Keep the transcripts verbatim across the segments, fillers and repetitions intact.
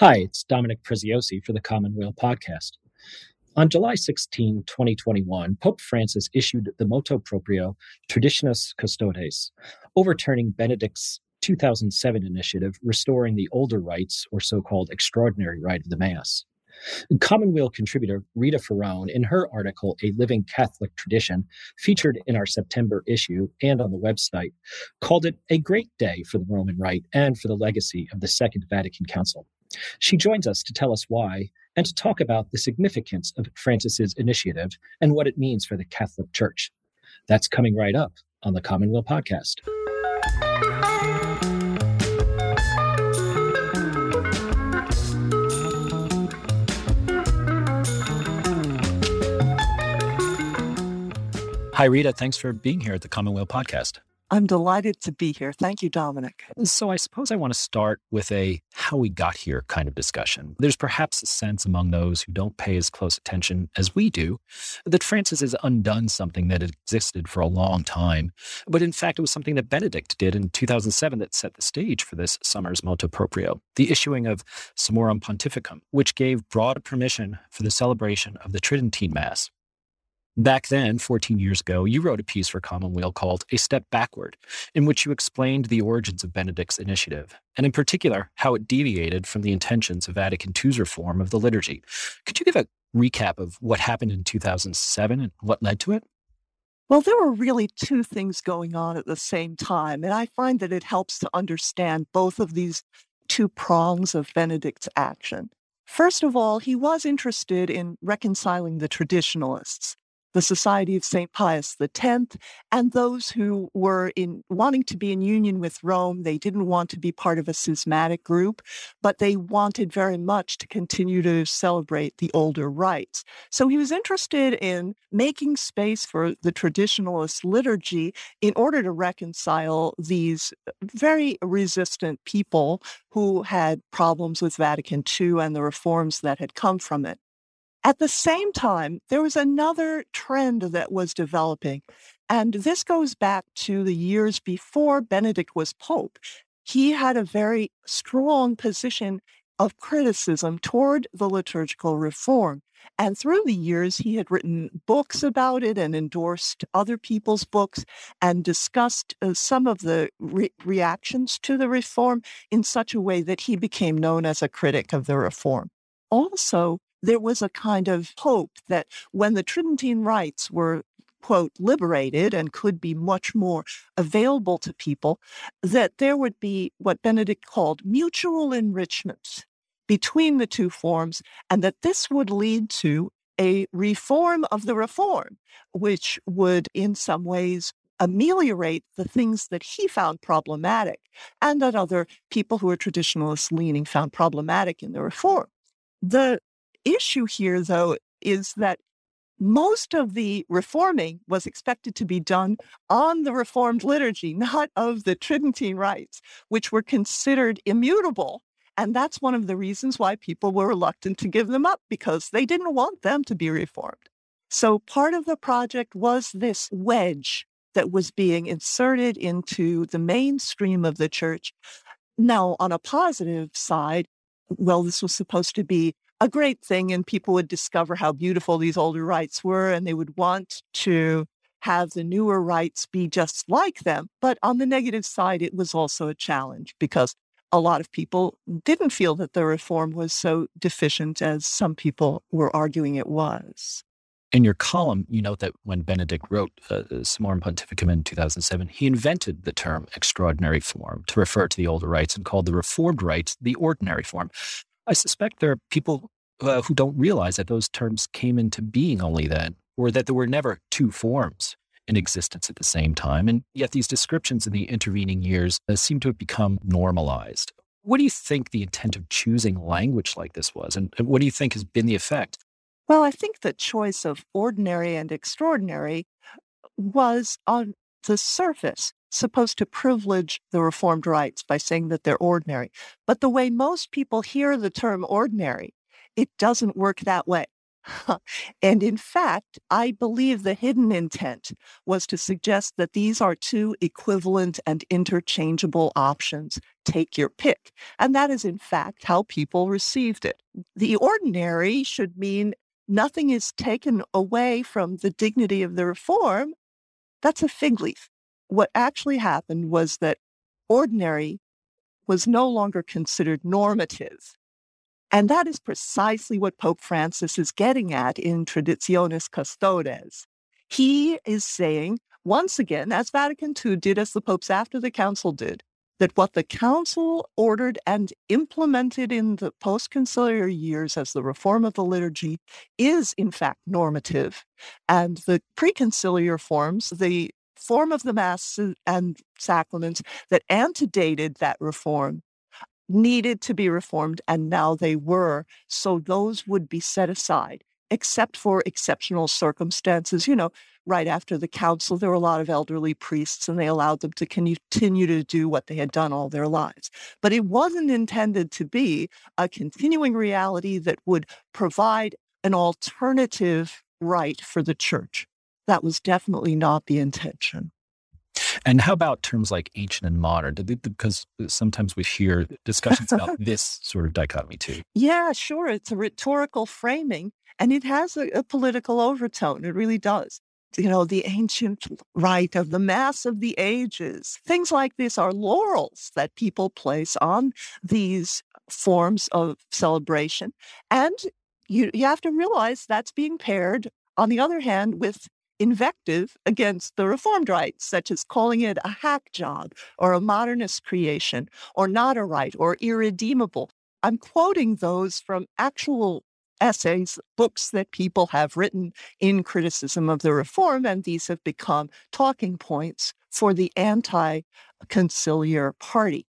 Hi, it's Dominic Preziosi for the Commonweal podcast. On July sixteenth, twenty twenty-one, Pope Francis issued the motu proprio Traditionis Custodes, overturning Benedict's two thousand seven initiative restoring the older rites, or so-called extraordinary rite of the Mass. Commonweal contributor Rita Ferrone, in her article, A Living Catholic Tradition, featured in our September issue and on the website, called it a great day for the Roman Rite and for the legacy of the Second Vatican Council. She joins us to tell us why and to talk about the significance of Francis's initiative and what it means for the Catholic Church. That's coming right up on the Commonweal podcast. Hi, Rita. Thanks for being here at the Commonweal podcast. I'm delighted to be here. Thank you, Dominic. So I suppose I want to start with a how we got here kind of discussion. There's perhaps a sense among those who don't pay as close attention as we do that Francis has undone something that had existed for a long time. But in fact, it was something that Benedict did in two thousand seven that set the stage for this summer's motu proprio, the issuing of Summorum Pontificum, which gave broad permission for the celebration of the Tridentine Mass. Back then, fourteen years ago, you wrote a piece for Commonweal called A Step Backward, in which you explained the origins of Benedict's initiative, and in particular, how it deviated from the intentions of Vatican two's reform of the liturgy. Could you give a recap of what happened in two thousand seven and what led to it? Well, there were really two things going on at the same time, and I find that it helps to understand both of these two prongs of Benedict's action. First of all, he was interested in reconciling the traditionalists, the Society of Saint Pius X, and those who were in wanting to be in union with Rome. They didn't want to be part of a schismatic group, but they wanted very much to continue to celebrate the older rites. So he was interested in making space for the traditionalist liturgy in order to reconcile these very resistant people who had problems with Vatican two and the reforms that had come from it. At the same time, there was another trend that was developing, and this goes back to the years before Benedict was Pope. He had a very strong position of criticism toward the liturgical reform, and through the years, he had written books about it and endorsed other people's books and discussed uh, some of the re- reactions to the reform in such a way that he became known as a critic of the reform. Also, there was a kind of hope that when the Tridentine rites were, quote, liberated and could be much more available to people, that there would be what Benedict called mutual enrichment between the two forms, and that this would lead to a reform of the reform, which would in some ways ameliorate the things that he found problematic and that other people who are traditionalist leaning found problematic in the reform. The issue here, though, is that most of the reforming was expected to be done on the Reformed liturgy, not of the Tridentine rites, which were considered immutable. And that's one of the reasons why people were reluctant to give them up, because they didn't want them to be reformed. So part of the project was this wedge that was being inserted into the mainstream of the church. Now, on a positive side, well, this was supposed to be a great thing, and people would discover how beautiful these older rites were, and they would want to have the newer rites be just like them. But on the negative side, it was also a challenge, because a lot of people didn't feel that the reform was so deficient as some people were arguing it was. In your column, you note that when Benedict wrote uh, Summorum Pontificum in two thousand seven, he invented the term extraordinary form to refer to the older rites and called the reformed rites the ordinary form. I suspect there are people uh, who don't realize that those terms came into being only then, or that there were never two forms in existence at the same time. And yet these descriptions in the intervening years uh, seem to have become normalized. What do you think the intent of choosing language like this was? And, and what do you think has been the effect? Well, I think the choice of ordinary and extraordinary was, on the surface, supposed to privilege the Reformed rites by saying that they're ordinary. But the way most people hear the term ordinary, it doesn't work that way. And in fact, I believe the hidden intent was to suggest that these are two equivalent and interchangeable options. Take your pick. And that is, in fact, how people received it. The ordinary should mean nothing is taken away from the dignity of the reform. That's a fig leaf. What actually happened was that ordinary was no longer considered normative. And that is precisely what Pope Francis is getting at in Traditionis Custodes. He is saying, once again, as Vatican Two did, as the popes after the council did, that what the council ordered and implemented in the post-conciliar years as the reform of the liturgy is, in fact, normative. And the pre-conciliar forms, the form of the Mass and sacraments that antedated that reform, needed to be reformed, and now they were. So those would be set aside, except for exceptional circumstances. You know, right after the council, there were a lot of elderly priests, and they allowed them to continue to do what they had done all their lives. But it wasn't intended to be a continuing reality that would provide an alternative rite for the church. That was definitely not the intention. And how about terms like ancient and modern? Because sometimes we hear discussions about this sort of dichotomy too. Yeah, sure. It's a rhetorical framing, and it has a, a political overtone. It really does. You know, the ancient rite of the Mass of the Ages. Things like this are laurels that people place on these forms of celebration. And you, you have to realize that's being paired, on the other hand, with invective against the reformed rites, such as calling it a hack job or a modernist creation or not a rite or irredeemable. I'm quoting those from actual essays, books that people have written in criticism of the reform, and these have become talking points for the anti-conciliar party.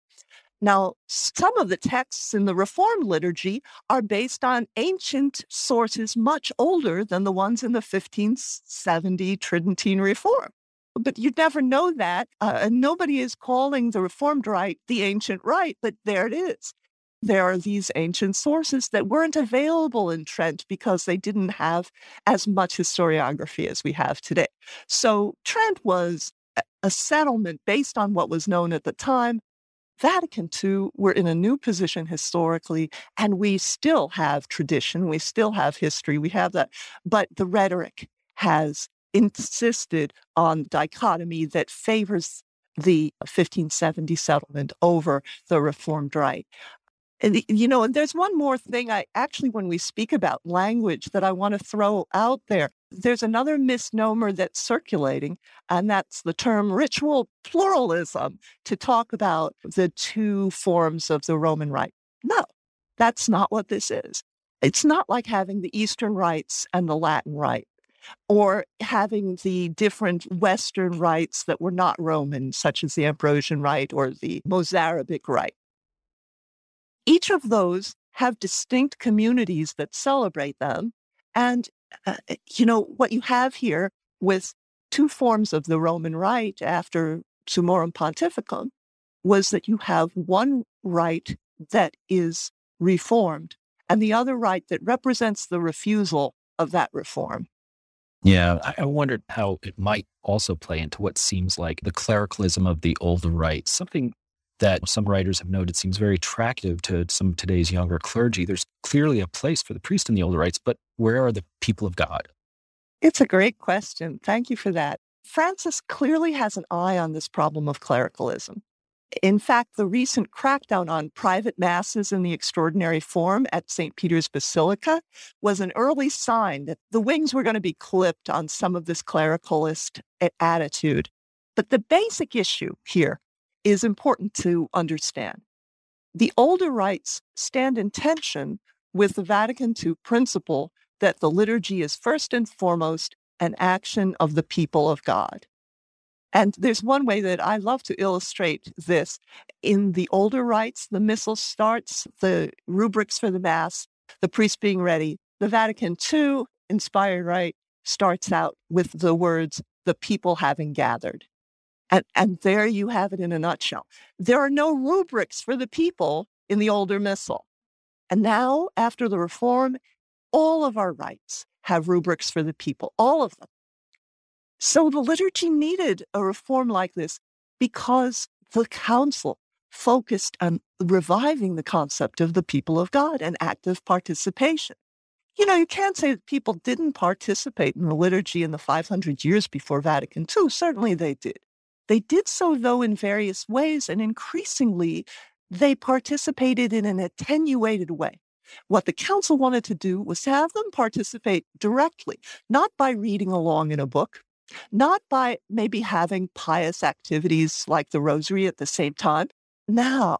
Now, some of the texts in the Reformed liturgy are based on ancient sources much older than the ones in the fifteen seventy Tridentine Reform. But you'd never know that, uh, and nobody is calling the Reformed Rite the ancient rite, but there it is. There are these ancient sources that weren't available in Trent because they didn't have as much historiography as we have today. So Trent was a settlement based on what was known at the time. Vatican Two, we're in a new position historically, and we still have tradition, we still have history, we have that. But the rhetoric has insisted on dichotomy that favors the fifteen seventy settlement over the Reformed Rite. And, you know, and there's one more thing I actually, when we speak about language, that I want to throw out there. There's another misnomer that's circulating, and that's the term ritual pluralism to talk about the two forms of the Roman Rite. No, that's not what this is. It's not like having the Eastern rites and the Latin Rite, or having the different Western rites that were not Roman, such as the Ambrosian Rite or the Mozarabic Rite. Each of those have distinct communities that celebrate them. And, uh, you know, what you have here with two forms of the Roman Rite after Summorum Pontificum was that you have one rite that is reformed and the other rite that represents the refusal of that reform. Yeah, I wondered how it might also play into what seems like the clericalism of the old rite, something that some writers have noted seems very attractive to some of today's younger clergy. There's clearly a place for the priest in the older rites, but where are the people of God? It's a great question. Thank you for that. Francis clearly has an eye on this problem of clericalism. In fact, the recent crackdown on private masses in the extraordinary form at Saint Peter's Basilica was an early sign that the wings were going to be clipped on some of this clericalist attitude. But the basic issue here is important to understand. The older rites stand in tension with the Vatican Two principle that the liturgy is first and foremost an action of the people of God. And there's one way that I love to illustrate this. In the older rites, the missal starts, the rubrics for the Mass, the priest being ready. The Vatican Two inspired rite starts out with the words, "the people having gathered." And, and there you have it in a nutshell. There are no rubrics for the people in the older missal. And now, after the reform, all of our rites have rubrics for the people, all of them. So the liturgy needed a reform like this because the council focused on reviving the concept of the people of God and active participation. You know, you can't say that people didn't participate in the liturgy in the five hundred years before Vatican Two. Certainly they did. They did so, though, in various ways, and increasingly they participated in an attenuated way. What the council wanted to do was to have them participate directly, not by reading along in a book, not by maybe having pious activities like the rosary at the same time. Now,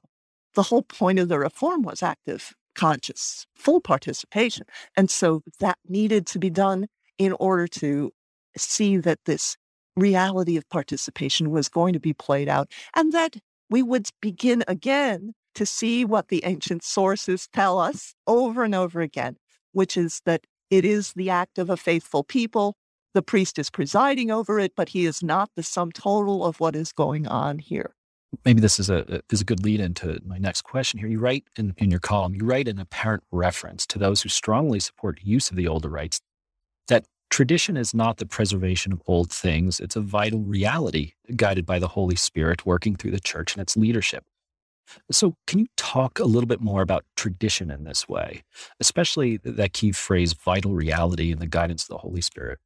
the whole point of the reform was active, conscious, full participation. And so that needed to be done in order to see that this reality of participation was going to be played out, and that we would begin again to see what the ancient sources tell us over and over again, which is that it is the act of a faithful people. The priest is presiding over it, but he is not the sum total of what is going on here. Maybe this is a is a good lead into my next question here. You write in, in your column, you write an apparent reference to those who strongly support use of the older rites that tradition is not the preservation of old things. It's a vital reality guided by the Holy Spirit working through the church and its leadership. So can you talk a little bit more about tradition in this way, especially that key phrase, vital reality, and the guidance of the Holy Spirit?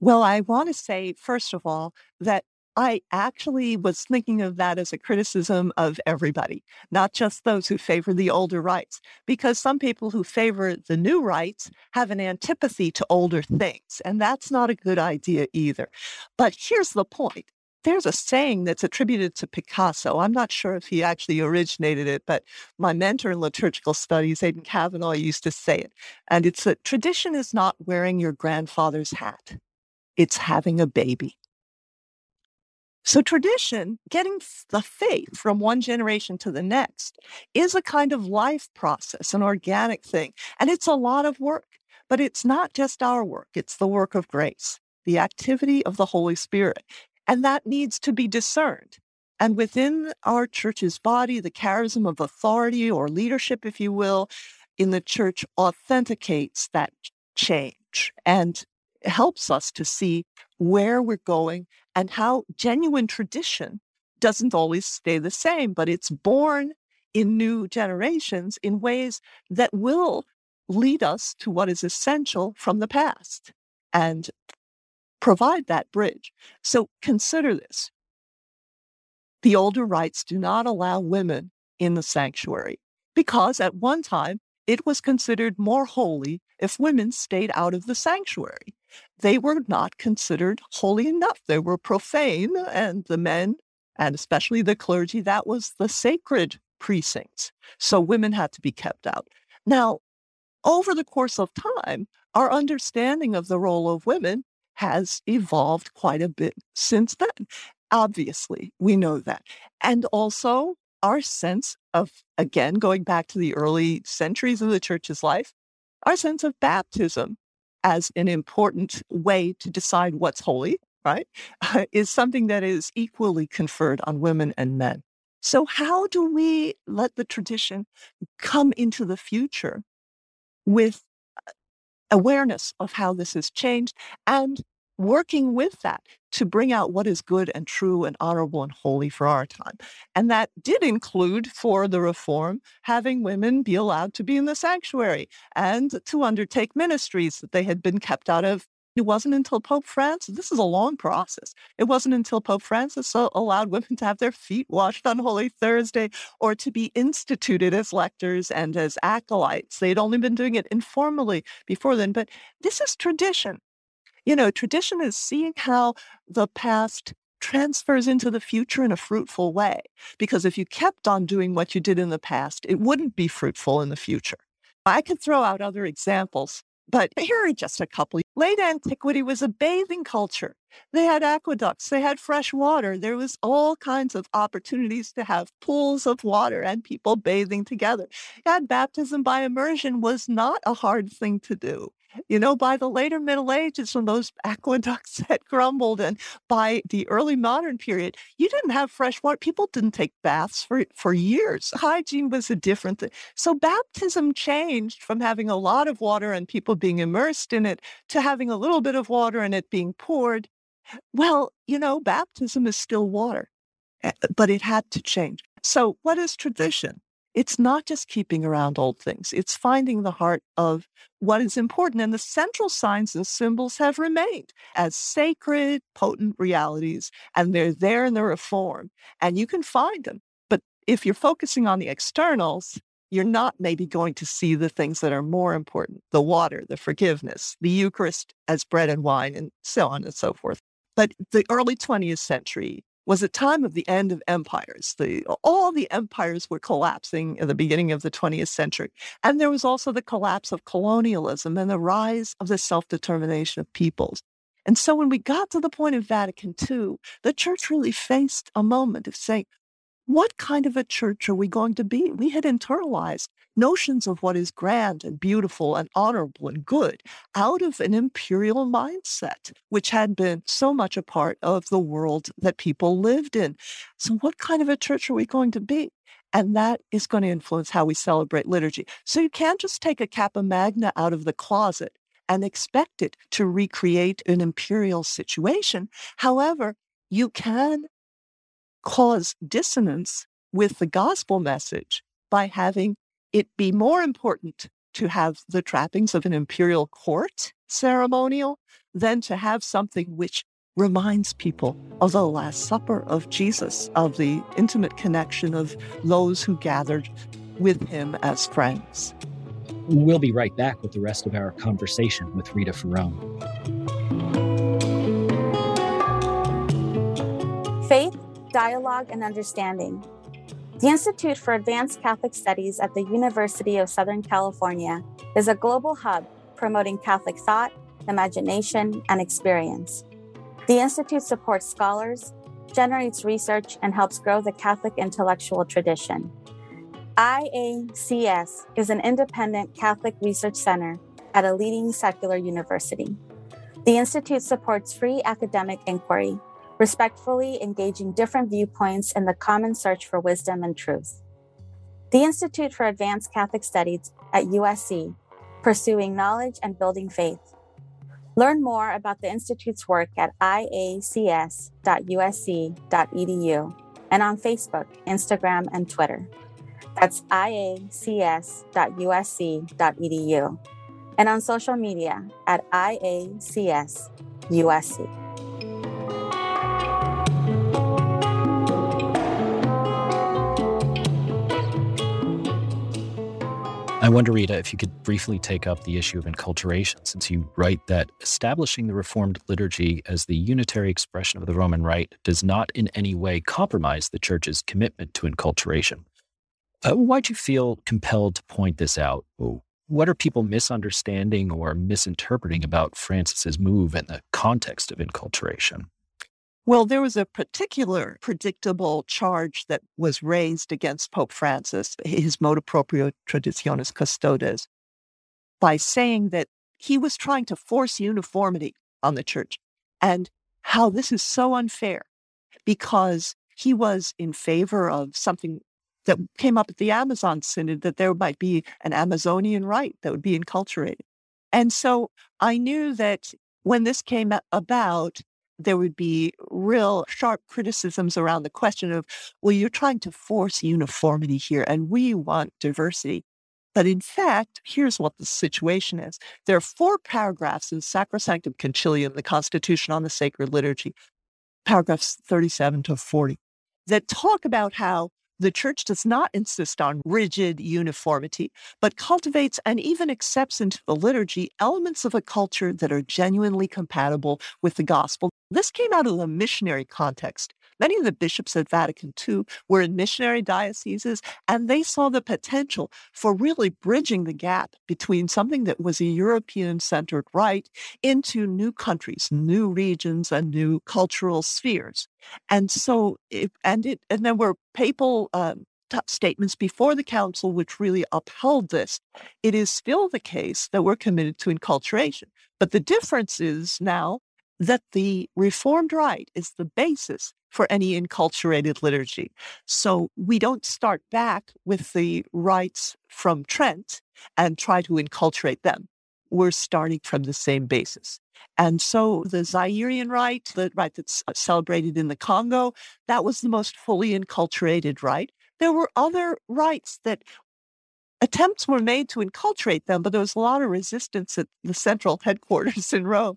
Well, I want to say, first of all, that I actually was thinking of that as a criticism of everybody, not just those who favor the older rites, because some people who favor the new rites have an antipathy to older things, and that's not a good idea either. But here's the point. There's a saying that's attributed to Picasso. I'm not sure if he actually originated it, but my mentor in liturgical studies, Aidan Kavanaugh, used to say it. And it's that tradition is not wearing your grandfather's hat. It's having a baby. So tradition, getting the faith from one generation to the next, is a kind of life process, an organic thing. And it's a lot of work, but it's not just our work. It's the work of grace, the activity of the Holy Spirit. And that needs to be discerned. And within our church's body, the charism of authority or leadership, if you will, in the church authenticates that change and helps us to see where we're going and how genuine tradition doesn't always stay the same, but it's born in new generations in ways that will lead us to what is essential from the past. And provide that bridge. So consider this. The older rites do not allow women in the sanctuary because at one time it was considered more holy if women stayed out of the sanctuary. They were not considered holy enough. They were profane, and the men, and especially the clergy, that was the sacred precincts. So women had to be kept out. Now, over the course of time, our understanding of the role of women has evolved quite a bit since then. Obviously, we know that. And also our sense of, again, going back to the early centuries of the church's life, our sense of baptism as an important way to decide what's holy, right, is something that is equally conferred on women and men. So how do we let the tradition come into the future with awareness of how this has changed and working with that to bring out what is good and true and honorable and holy for our time? And that did include, for the reform, having women be allowed to be in the sanctuary and to undertake ministries that they had been kept out of. It wasn't until Pope Francis, this is a long process, it wasn't until Pope Francis allowed women to have their feet washed on Holy Thursday or to be instituted as lectors and as acolytes. They'd only been doing it informally before then, but this is tradition. You know, tradition is seeing how the past transfers into the future in a fruitful way, because if you kept on doing what you did in the past, it wouldn't be fruitful in the future. I could throw out other examples, but here are just a couple. Late antiquity was a bathing culture. They had aqueducts, they had fresh water. There was all kinds of opportunities to have pools of water and people bathing together. And baptism by immersion was not a hard thing to do. You know, by the later Middle Ages, when those aqueducts had crumbled, and by the early modern period, you didn't have fresh water. People didn't take baths for, for years. Hygiene was a different thing. So baptism changed from having a lot of water and people being immersed in it to having a little bit of water and it being poured. Well, you know, baptism is still water, but it had to change. So what is tradition? It's not just keeping around old things. It's finding the heart of what is important. And the central signs and symbols have remained as sacred, potent realities, and they're there in the reform, and you can find them. But if you're focusing on the externals, you're not maybe going to see the things that are more important, the water, the forgiveness, the Eucharist as bread and wine, and so on and so forth. But the early twentieth century was a time of the end of empires. The, all the empires were collapsing at the beginning of the twentieth century. And there was also the collapse of colonialism and the rise of the self-determination of peoples. And so when we got to the point of Vatican Two, the church really faced a moment of saying, what kind of a church are we going to be? We had internalized notions of what is grand and beautiful and honorable and good out of an imperial mindset, which had been so much a part of the world that people lived in. So what kind of a church are we going to be? And that is going to influence how we celebrate liturgy. So you can't just take a Kappa Magna out of the closet and expect it to recreate an imperial situation. However, you can cause dissonance with the gospel message by having it be more important to have the trappings of an imperial court ceremonial than to have something which reminds people of the Last Supper of Jesus, of the intimate connection of those who gathered with him as friends. We'll be right back with the rest of our conversation with Rita Ferrone. Faith, Dialogue and Understanding. The Institute for Advanced Catholic Studies at the University of Southern California is a global hub promoting Catholic thought, imagination, and experience. The Institute supports scholars, generates research, and helps grow the Catholic intellectual tradition. I A C S is an independent Catholic research center at a leading secular university. The Institute supports free academic inquiry, respectfully engaging different viewpoints in the common search for wisdom and truth. The Institute for Advanced Catholic Studies at U S C, pursuing knowledge and building faith. Learn more about the Institute's work at I A C S dot U S C dot E D U and on Facebook, Instagram, and Twitter. That's I A C S dot U S C dot E D U and on social media at I A C S U S C. I wonder, Rita, if you could briefly take up the issue of enculturation, since you write that establishing the Reformed liturgy as the unitary expression of the Roman Rite does not in any way compromise the Church's commitment to enculturation. Uh, why do you feel compelled to point this out? What are people misunderstanding or misinterpreting about Francis's move in the context of enculturation? Well, there was a particular predictable charge that was raised against Pope Francis, his motu proprio Traditionis Custodes, by saying that he was trying to force uniformity on the church, and how this is so unfair because he was in favor of something that came up at the Amazon Synod, that there might be an Amazonian rite that would be enculturated. And so I knew that when this came about, there would be real sharp criticisms around the question of, well, you're trying to force uniformity here, and we want diversity. But in fact, here's what the situation is. There are four paragraphs in Sacrosanctum Concilium, the Constitution on the Sacred Liturgy, paragraphs thirty-seven to forty, that talk about how the Church does not insist on rigid uniformity, but cultivates and even accepts into the liturgy elements of a culture that are genuinely compatible with the gospel. This came out of the missionary context Many of the bishops at Vatican Two were in missionary dioceses, and they saw the potential for really bridging the gap between something that was a European-centered rite into new countries, new regions, and new cultural spheres. And so, it, and it, and there were papal um, statements before the council which really upheld this. It is still the case that we're committed to enculturation, but the difference is now that the Reformed Rite is the basis for any enculturated liturgy. So we don't start back with the rites from Trent and try to enculturate them. We're starting from the same basis. And so the Zairian rite, the rite that's celebrated in the Congo, that was the most fully enculturated rite. There were other rites that attempts were made to enculturate them, but there was a lot of resistance at the central headquarters in Rome.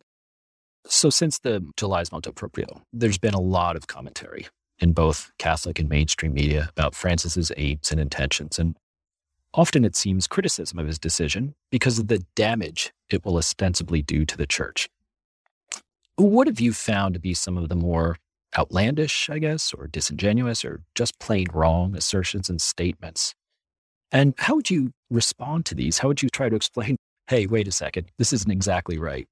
So since the July's Motu Proprio, there's been a lot of commentary in both Catholic and mainstream media about Francis's aims and intentions, and often it seems criticism of his decision because of the damage it will ostensibly do to the church. What have you found to be some of the more outlandish, I guess, or disingenuous, or just plain wrong assertions and statements? And how would you respond to these? How would you try to explain, hey, wait a second, this isn't exactly right?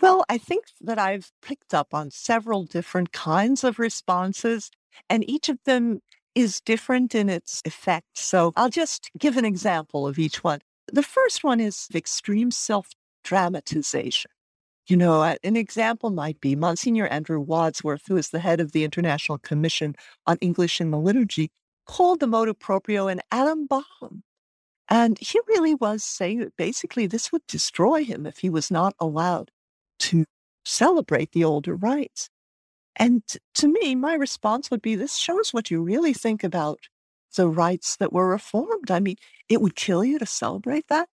Well, I think that I've picked up on several different kinds of responses, and each of them is different in its effect. So I'll just give an example of each one. The first one is extreme self-dramatization. You know, an example might be Monsignor Andrew Wadsworth, who is the head of the International Commission on English in the Liturgy, called the motu proprio an atom bomb. And he really was saying that basically this would destroy him if he was not allowed to celebrate the older rites. And to me, my response would be, this shows what you really think about the rites that were reformed. I mean, it would kill you to celebrate that.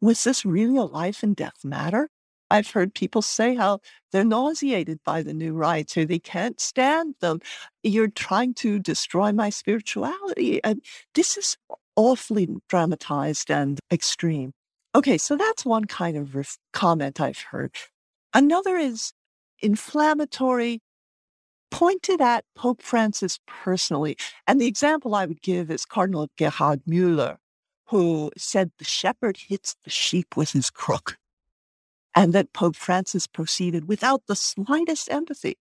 Was this really a life and death matter? I've heard people say how they're nauseated by the new rites or they can't stand them. You're trying to destroy my spirituality. And this is awfully dramatized and extreme. Okay, so that's one kind of ref- comment I've heard. Another is inflammatory, pointed at Pope Francis personally. And the example I would give is Cardinal Gerhard Müller, who said the shepherd hits the sheep with his crook, and that Pope Francis proceeded without the slightest empathy.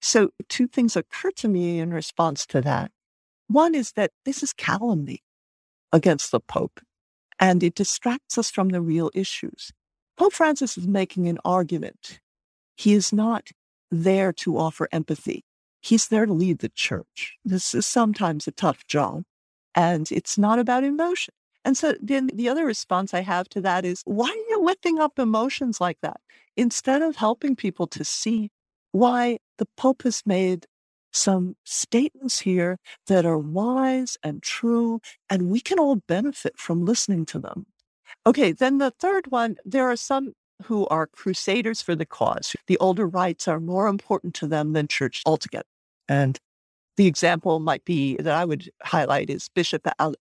So two things occur to me in response to that. One is that this is calumny against the Pope, and it distracts us from the real issues. Pope Francis is making an argument. He is not there to offer empathy. He's there to lead the church. This is sometimes a tough job, and it's not about emotion. And so then the other response I have to that is, why are you whipping up emotions like that instead of helping people to see why the Pope has made some statements here that are wise and true, and we can all benefit from listening to them? Okay, then the third one, there are some who are crusaders for the cause. The older rites are more important to them than church altogether. And the example might be that I would highlight is Bishop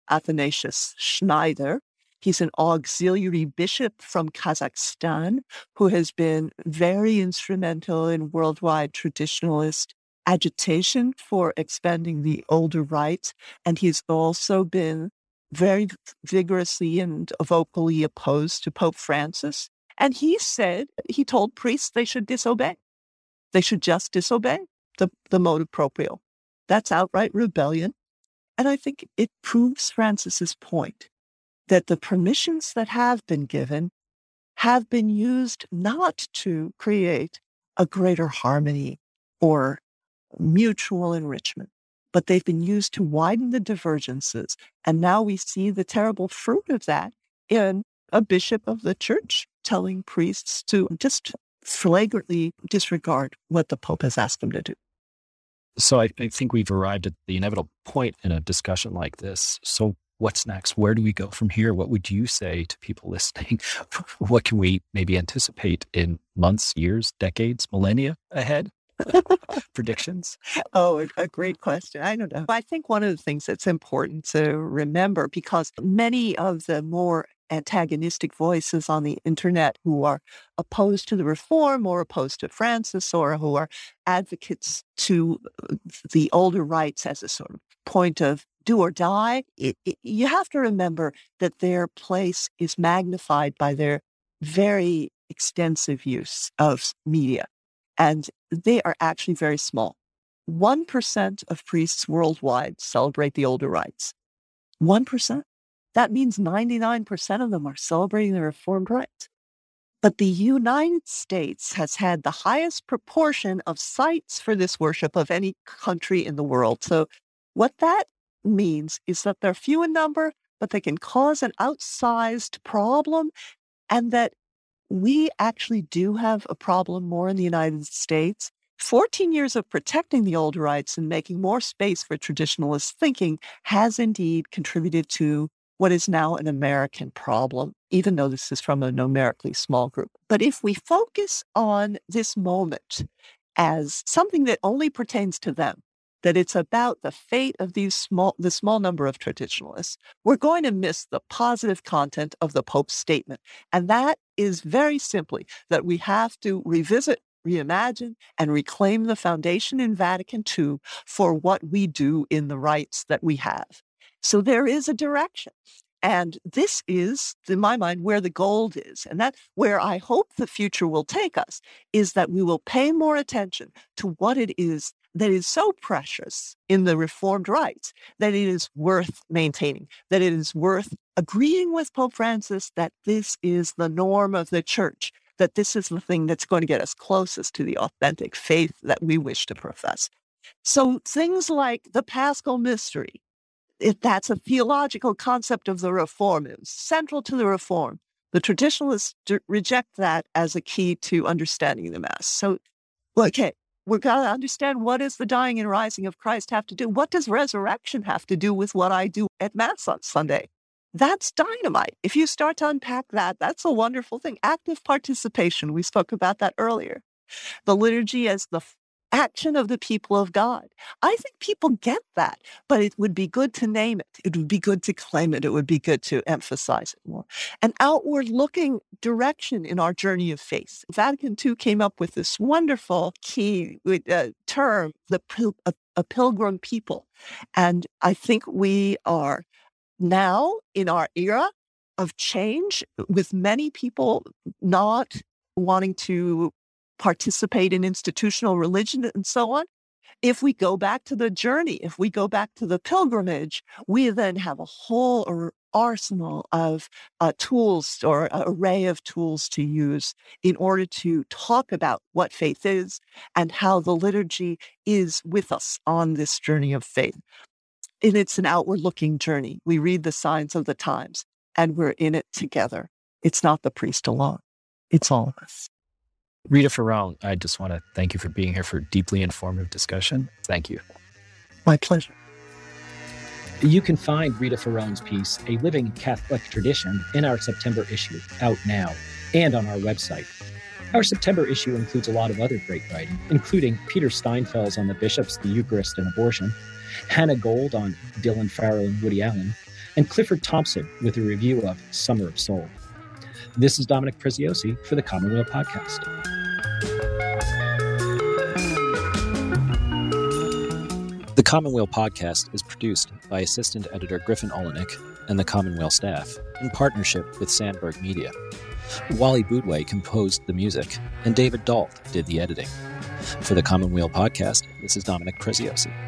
Athanasius Schneider. He's an auxiliary bishop from Kazakhstan who has been very instrumental in worldwide traditionalist agitation for expanding the older rites. And he's also been very vigorously and vocally opposed to Pope Francis. And he said, he told priests they should disobey. They should just disobey the, the motu proprio. That's outright rebellion. And I think it proves Francis's point that the permissions that have been given have been used not to create a greater harmony or mutual enrichment, but they've been used to widen the divergences. And now we see the terrible fruit of that in a bishop of the church telling priests to just flagrantly disregard what the Pope has asked them to do. So I, I think we've arrived at the inevitable point in a discussion like this. So what's next? Where do we go from here? What would you say to people listening? What can we maybe anticipate in months, years, decades, millennia ahead? Predictions? Oh, a great question. I don't know. I think one of the things that's important to remember, because many of the more antagonistic voices on the internet who are opposed to the reform or opposed to Francis or who are advocates to the older rites as a sort of point of do or die. It, it, you have to remember that their place is magnified by their very extensive use of media, and they are actually very small. one percent of priests worldwide celebrate the older rites. one percent. That means ninety-nine percent of them are celebrating the Reformed rites. But the United States has had the highest proportion of sites for this worship of any country in the world. So what that means is that they're few in number, but they can cause an outsized problem, and that we actually do have a problem more in the United States. fourteen years of protecting the old rites and making more space for traditionalist thinking has indeed contributed to what is now an American problem, even though this is from a numerically small group. But if we focus on this moment as something that only pertains to them, that it's about the fate of these small, the small number of traditionalists, we're going to miss the positive content of the Pope's statement. And that is very simply that we have to revisit, reimagine, and reclaim the foundation in Vatican Two for what we do in the rites that we have. So there is a direction. And this is, in my mind, where the gold is. And that's where I hope the future will take us, is that we will pay more attention to what it is that is so precious in the Reformed rites that it is worth maintaining, that it is worth agreeing with Pope Francis that this is the norm of the Church, that this is the thing that's going to get us closest to the authentic faith that we wish to profess. So things like the Paschal Mystery, if that's a theological concept of the Reform, it's central to the Reform. The traditionalists d- reject that as a key to understanding the Mass. So, okay. We've got to understand, what does the dying and rising of Christ have to do? What does resurrection have to do with what I do at Mass on Sunday? That's dynamite. If you start to unpack that, that's a wonderful thing. Active participation, we spoke about that earlier. The liturgy as the f- action of the people of God. I think people get that, but it would be good to name it. It would be good to claim it. It would be good to emphasize it more. An outward-looking direction in our journey of faith. Vatican Two came up with this wonderful key uh, term, the pil- a, a pilgrim people. And I think we are now in our era of change, with many people not wanting to participate in institutional religion and so on. If we go back to the journey, if we go back to the pilgrimage, we then have a whole arsenal of uh, tools or array of tools to use in order to talk about what faith is and how the liturgy is with us on this journey of faith. And it's an outward-looking journey. We read the signs of the times, and we're in it together. It's not the priest alone. It's all of us. Rita Ferrone, I just want to thank you for being here for a deeply informative discussion. Thank you. My pleasure. You can find Rita Ferrone's piece, A Living Catholic Tradition, in our September issue, out now, and on our website. Our September issue includes a lot of other great writing, including Peter Steinfels on the bishops, the Eucharist, and abortion, Hannah Gold on Dylan Farrow and Woody Allen, and Clifford Thompson with a review of Summer of Soul. This is Dominic Preziosi for the Commonweal Podcast. The Commonweal Podcast is produced by Assistant Editor Griffin Olenek and the Commonweal staff in partnership with Sandberg Media. Wally Boudway composed the music, and David Dalt did the editing. For the Commonweal Podcast, this is Dominic Preziosi.